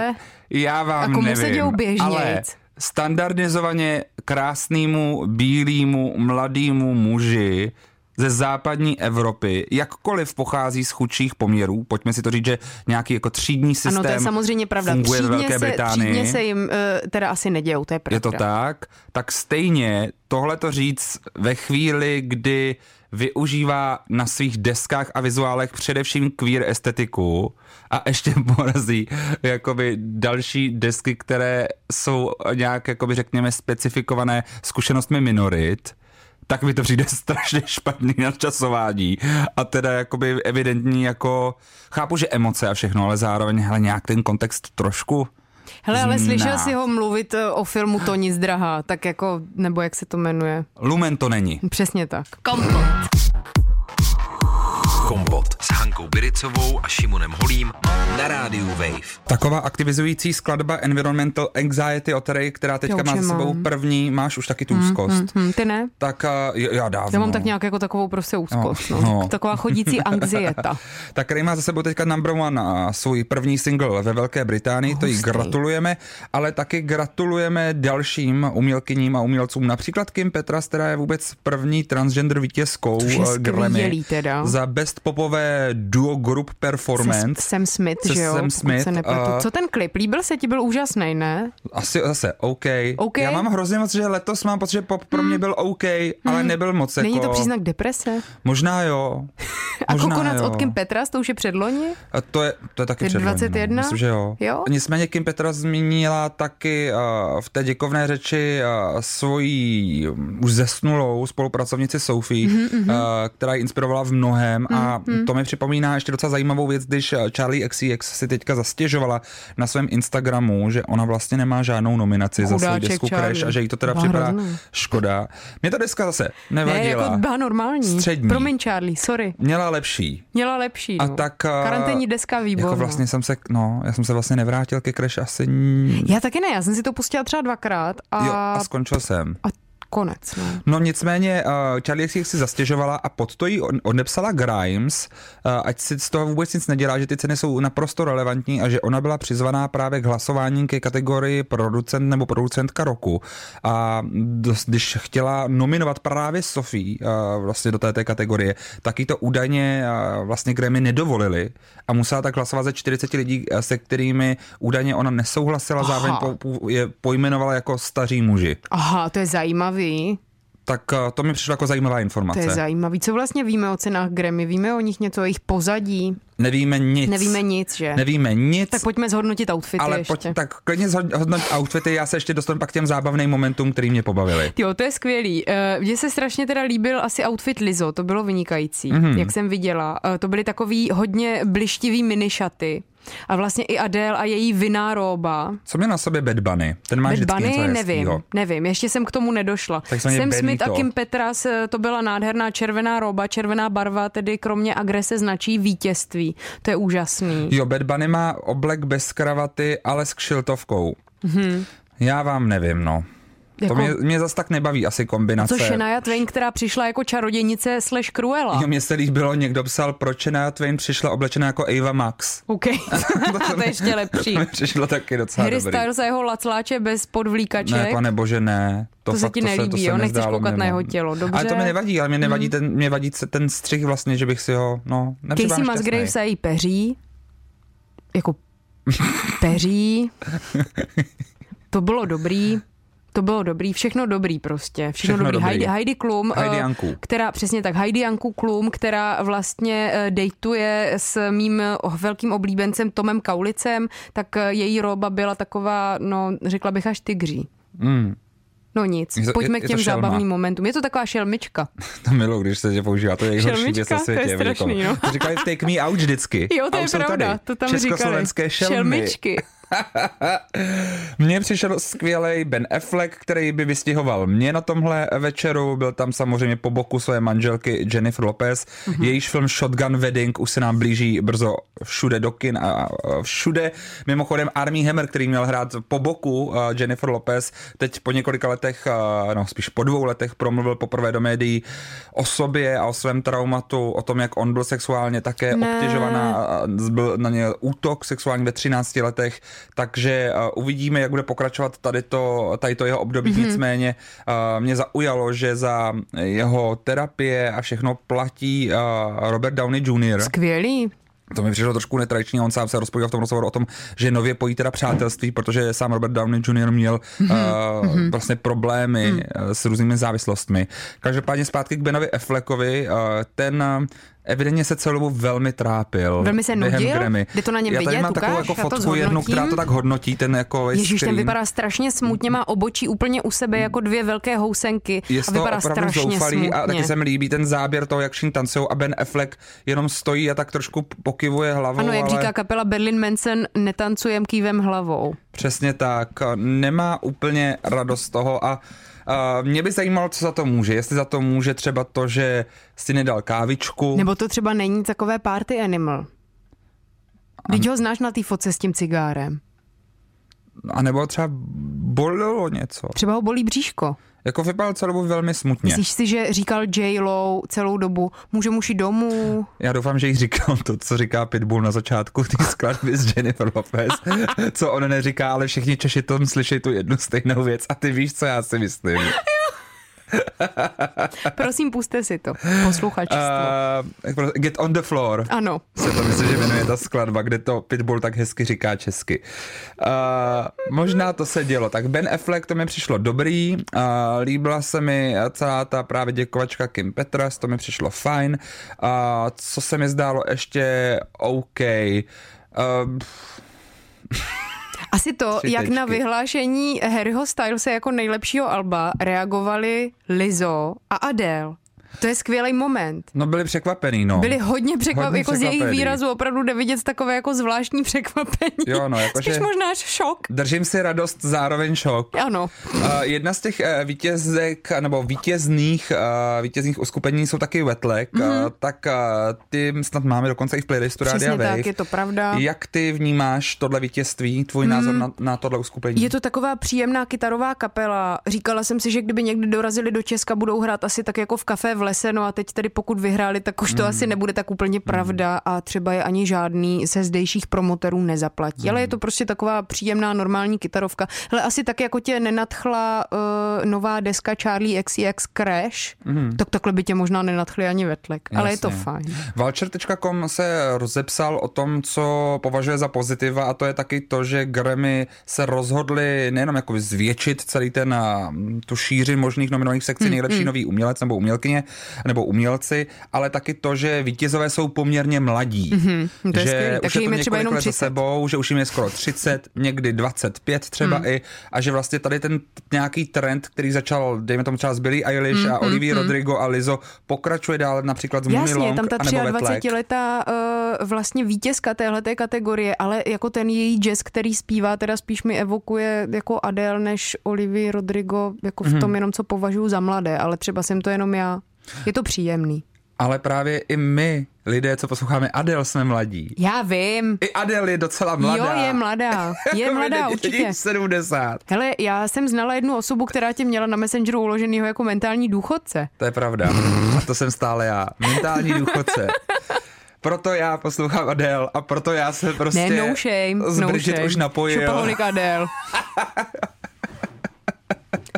já vám nevím. A komu se dějou běžnějc? Standardizovaně krásnému, bílému, mladému muži ze západní Evropy, jakkoliv pochází z chudších poměrů, pojďme si to říct, že nějaký jako třídní systém funguje. Ano, to je samozřejmě pravda. Třídně ve Velké se, Británii. Třídně se jim uh, teda asi nedějou, to je pravda. Je to tak? Tak stejně tohle to říct ve chvíli, kdy využívá na svých deskách a vizuálech především queer estetiku a ještě porazí jakoby další desky, které jsou nějak, jakoby řekněme, specifikované zkušenostmi minorit, tak mi to přijde strašně špatný nadčasování a teda jakoby evidentní jako, chápu, že emoce a všechno, ale zároveň hele, nějak ten kontext trošku. Hele, ale zná. Slyšel jsi ho mluvit o filmu To nic, drahá, tak jako, nebo jak se to jmenuje? Lumen to není. Přesně tak. Kompot. Kompot s Hankou Bryčovou a Šimonem Holím na rádiu Wave. Taková aktivizující skladba Environmental Anxiety od Ray, která teďka má s sebou první, máš už taky tu úzkost. Hmm, hmm, hmm. Ty ne? Tak uh, já dávno. Já mám tak nějak jako takovou prostě úzkost, no, no. No. Taková chodící anxieta. Tak Ray má za sebou teďka number one a svůj první single ve Velké Británii, oh, to jí gratulujeme, ale taky gratulujeme dalším umělkyním a umělcům, například Kim Petras, která je vůbec první transgender vítězkou Grammy za Best popové duo group performance. Sam Smith, že jo? Sam Smith. Uh, Co ten klip? Líbil se ti? Byl úžasný, ne? Asi zase OK. okay. Já mám hrozně moc, že letos mám pocit, že pop pro mě byl OK, hmm. ale nebyl moc. Není jako... to příznak deprese? Možná jo. A Kokonac od Kim Petras, to už je předloni? A to, je, to je taky je předloni. dvacet jedna? No. Myslím, že jo. jo. Nicméně Kim Petras zmínila taky uh, v té děkovné řeči uh, svoji um, už zesnulou spolupracovnici Sophie, mm-hmm, mm-hmm. Uh, která ji inspirovala v mnohem mm. a A to mi připomíná ještě docela zajímavou věc, když Charlie X C X si teďka zastěžovala na svém Instagramu, že ona vlastně nemá žádnou nominaci Udáček za svou desku Charlie. Crash a že jí to teda Bá, připadá hrozný. Škoda. Mě ta deska zase nevadila. Ne, jako byla normální. Střední. Promiň, Charlie, sorry. Měla lepší. Měla lepší, no. A tak... Karanténní deska výborná. Jako vlastně jsem se, no, já jsem se vlastně nevrátil ke Crash asi... Já taky ne, já jsem si to pustila třeba dvakrát a... Jo, a skončil jsem. A konec. Ne? No nicméně uh, Charlie si si zastěžovala a pod to jí odepsala Grimes, uh, ať si z toho vůbec nic nedělá, že ty ceny jsou naprosto relevantní a že ona byla přizvaná právě k hlasování ke kategorii producent nebo producentka roku. A dost, když chtěla nominovat právě Sophie uh, vlastně do té, té kategorie, tak jí to údajně uh, vlastně Grammy nedovolili a musela tak hlasovat ze čtyřicet lidí, se kterými údajně ona nesouhlasila, Aha. zároveň po, je pojmenovala jako staří muži. Aha, to je zajímavé. Tak to mi přišlo jako zajímavá informace. To je zajímavý. Co vlastně víme o cenách Grammy? Víme o nich něco, o jejich pozadí? Nevíme nic. Nevíme nic, že? Nevíme nic. Tak pojďme zhodnotit outfity ale ještě. Pojď, tak klidně zhodnotit outfity, já se ještě dostanu pak k těm zábavným momentům, který mě pobavili. Jo, to je skvělý. Mně se strašně teda líbil asi outfit Lizzo, to bylo vynikající, mm-hmm. jak jsem viděla. To byly takový hodně blištivý minišaty. A vlastně i Adele a její vinná róba. Co mě na sobě Bad Bunny? Ten má Bad vždycky Bunny? Něco nevím, nevím, ještě jsem k tomu nedošla. Sam Smith a Kim Petras, to byla nádherná červená róba, červená barva, tedy kromě agrese značí vítězství. To je úžasný. Jo, Bad Bunny má oblek bez kravaty, ale s kšiltovkou. Hmm. Já vám nevím, no. Jako? To mě, mě zas tak nebaví asi kombinace. Což je Naya Twain, která přišla jako čarodějnice slash Cruella. Jo, mně se líbilo, někdo psal, proč Naya Twain přišla oblečená jako Ava Max. OK, to, to, to je ještě lepší. To mi přišlo taky docela Harry dobrý. Harry Styles a jeho lacláče bez podvlíkaček. Ne, pane bože, ne. To, to fakt, se ti nelíbí, to se, to jo, nechceš koukat mimo. Na jeho tělo, dobře. Ale to mi nevadí, ale mě nevadí, mm. ten, mě vadí ten střih vlastně, že bych si ho, no, nepřipadám šťastnej. Casey Musgraves a její peří, jako peří, to bylo dobrý. To bylo dobrý, všechno dobrý prostě, všechno, všechno dobrý. dobrý. Heidi, Heidi Klum, Heidi Janku. která, přesně tak, Heidi Janku Klum, která vlastně dejtuje s mým velkým oblíbencem Tomem Kaulicem, tak její roba byla taková, no řekla bych až tygří. Mm. No nic, pojďme je, je k těm zábavným momentům. Je to taková šelmička. To miluji, když se tě používá, to je nejhorší věc na světě. To je strašný, jo. To říkali v Take Me Out vždycky. Jo, to je pravda, tady. To tam říkali. Československé šelmičky. Mně přišel skvělej Ben Affleck, který by vystihoval mě na tomhle večeru. Byl tam samozřejmě po boku své manželky Jennifer Lopez. Mm-hmm. Jejíž film Shotgun Wedding už se nám blíží brzo všude do kin a všude. Mimochodem Armie Hammer, který měl hrát po boku Jennifer Lopez, teď po několika letech, no spíš po dvou letech, promluvil poprvé do médií o sobě a o svém traumatu, o tom, jak on byl sexuálně také ne. obtěžovaná, byl na ně útok sexuální ve třinácti letech. Takže uh, uvidíme, jak bude pokračovat tady to, tady to jeho období. Mm-hmm. Nicméně uh, mě zaujalo, že za jeho terapie a všechno platí uh, Robert Downey junior Skvělý. To mi přišlo trošku netradiční, on sám se rozpovídal v tom rozhovoru o tom, že nově pojí teda přátelství, protože sám Robert Downey junior měl mm-hmm. uh, mm-hmm. vlastně problémy mm. s různými závislostmi. Každopádně zpátky k Benovi Affleckovi, uh, ten... Uh, evidentně se celou dobu velmi trápil. Velmi se nudil? Jde to na něm vidět? Já tady mám takovou jako fotku jednu, která to tak hodnotí. Ten jako Ježíš, ten vypadá strašně smutně, má obočí úplně u sebe jako dvě velké housenky. Je a vypadá strašně zoufalý smutně. A taky se mi líbí ten záběr toho, jak všichni tancují a Ben Affleck jenom stojí a tak trošku pokivuje hlavou. Ano, jak ale... říká kapela Berlin Manson, netancujem kývem hlavou. Přesně tak. Nemá úplně radost z toho a Uh, mě by zajímalo, co za to může. Jestli za to může třeba to, že si nedal kávičku. Nebo to třeba není takové party animal. Vždyť ho znáš na té fotce s tím cigárem. A nebo třeba bolelo něco. Třeba ho bolí bříško. Jako vypadal celou dobu velmi smutně. Myslíš si, že říkal J-Lo celou dobu, může muši domů? Já doufám, že jí říkal to, co říká Pitbull na začátku té skladby s Jennifer Lopez, co on neříká, ale všichni Češi tom slyší tu jednu stejnou věc a ty víš, co já si myslím. Prosím, puste si to, posluchačstvo. Uh, get on the floor. Ano. Se to myslím, že jmenuje ta skladba, kde to Pitbull tak hezky říká česky. Uh, možná to se dělo. Tak Ben Affleck, to mi přišlo dobrý. Uh, líbila se mi celá ta právě děkovačka Kim Petras, to mi přišlo fajn. Uh, co se mi zdálo ještě OK. Uh, Asi to, Třitečky. Jak na vyhlášení Harryho Stylese jako nejlepšího alba reagovali Lizzo a Adele. To je skvělý moment. No byli překvapený, no. Byli hodně překvapený, jako překvapený. Z jejich výrazu opravdu jde vidět takové jako zvláštní překvapení. Jo, no, jakože... Spíš možná až šok. Držím si radost, zároveň šok. Ano. Uh, jedna z těch uh, vítězek, nebo vítězných, uh, vítězných uskupení jsou taky Wet Leg, mm-hmm. uh, tak uh, ty snad máme dokonce i v playlistu Rádia Wave. Přesně tak, je to pravda. Jak ty vnímáš tohle vítězství, tvůj mm. názor na, na tohle uskupení? Je to taková příjemná kytarová kapela. Říkala jsem si, že kdyby někdy dorazili do Česka, budou hrát asi tak jako v kafe v lese, no a teď tedy pokud vyhráli, tak už to mm. asi nebude tak úplně pravda a třeba je ani žádný ze zdejších promoterů nezaplatí. Mm. Ale je to prostě taková příjemná normální kytarovka. Hele, asi tak jako tě nenadchla uh, nová deska Charlie X C X Crash, mm. tak takhle by tě možná nenadchli ani Wet Leg. Ale je to fajn. Vulture tečka com se rozepsal o tom, co považuje za pozitiva a to je taky to, že Grammy se rozhodli nejenom jako zvětšit celý ten tu šíři možných nominovaných sekcí mm. nejlepší mm. nový umělec nebo umělkyně, nebo umělci, ale taky to, že vítězové jsou poměrně mladí. Mm-hmm, to je že už je to několik let za sebou, že už jim je skoro třicet, někdy dvacet pět třeba mm. i, a že vlastně tady ten nějaký trend, který začal, dejme tomu třeba z Billie Eilish mm, a Olivia mm, Rodrigo a Lizzo, pokračuje dál například z Mooney Long, tam ta dvacetiletá uh, vlastně vítězka téhleté kategorie, ale jako ten její jazz, který zpívá, teda spíš mi evokuje jako Adele než Olivia Rodrigo, jako v mm-hmm. tom jenom, co považuji za mladé, ale třeba jsem to jenom já. Je to příjemný. Ale právě i my, lidé, co posloucháme Adele, jsme mladí. Já vím. I Adele je docela mladá. Jo, je mladá. Je mladá určitě. sedmdesát. Hele, já jsem znala jednu osobu, která tě měla na Messengeru uloženýho jako mentální důchodce. To je pravda. A to jsem stále já. Mentální důchodce. Proto já poslouchám Adele a proto já se prostě ne, no shame, z Bridget no už napojil. Šopaholik Adele.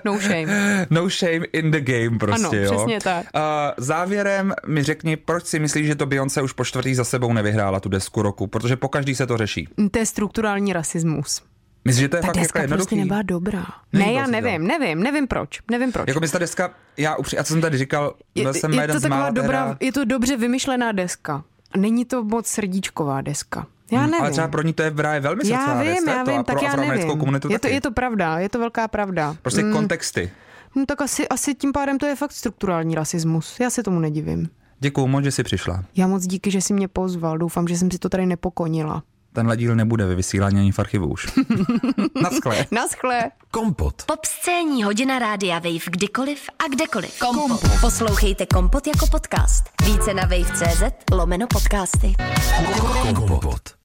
No shame. No shame in the game prostě, ano, jo. Přesně tak. Uh, závěrem mi řekni, proč si myslíš, že to Beyoncé už po čtvrtý za sebou nevyhrála tu desku roku, protože pokaždý se to řeší. To je strukturální rasismus. Myslím, že to je ta fakt deska prostě jednoduchý. Nebyla dobrá. Není ne, já nevím, nevím, nevím, nevím proč, nevím proč. Jako by ta deska, já upřímně, a co jsem tady říkal, byl jsem je, je to taková dobrá, je to dobře vymyšlená deska. Není to moc srdíčková deska. Já nevím. Ale třeba pro ní to je právě velmi sociální. Já vím, já vím, tak já nevím. Je to, je to pravda, je to velká pravda. Prostě mm. kontexty. No tak asi, asi tím pádem to je fakt strukturální rasismus. Já se tomu nedivím. Děkuju moc, že jsi přišla. Já moc díky, že jsi mě pozval. Doufám, že jsem si to tady nepokonila. Tenhle díl nebude ve vysílání ani v archivu už. Naschle. Naschle. Kompot. Popscénní hodina rádia Wave kdykoliv a kdekoliv. Kompot. Kompot. Poslouchejte Kompot jako podcast. Více na wave tečka cz lomeno podcasty. Kompot.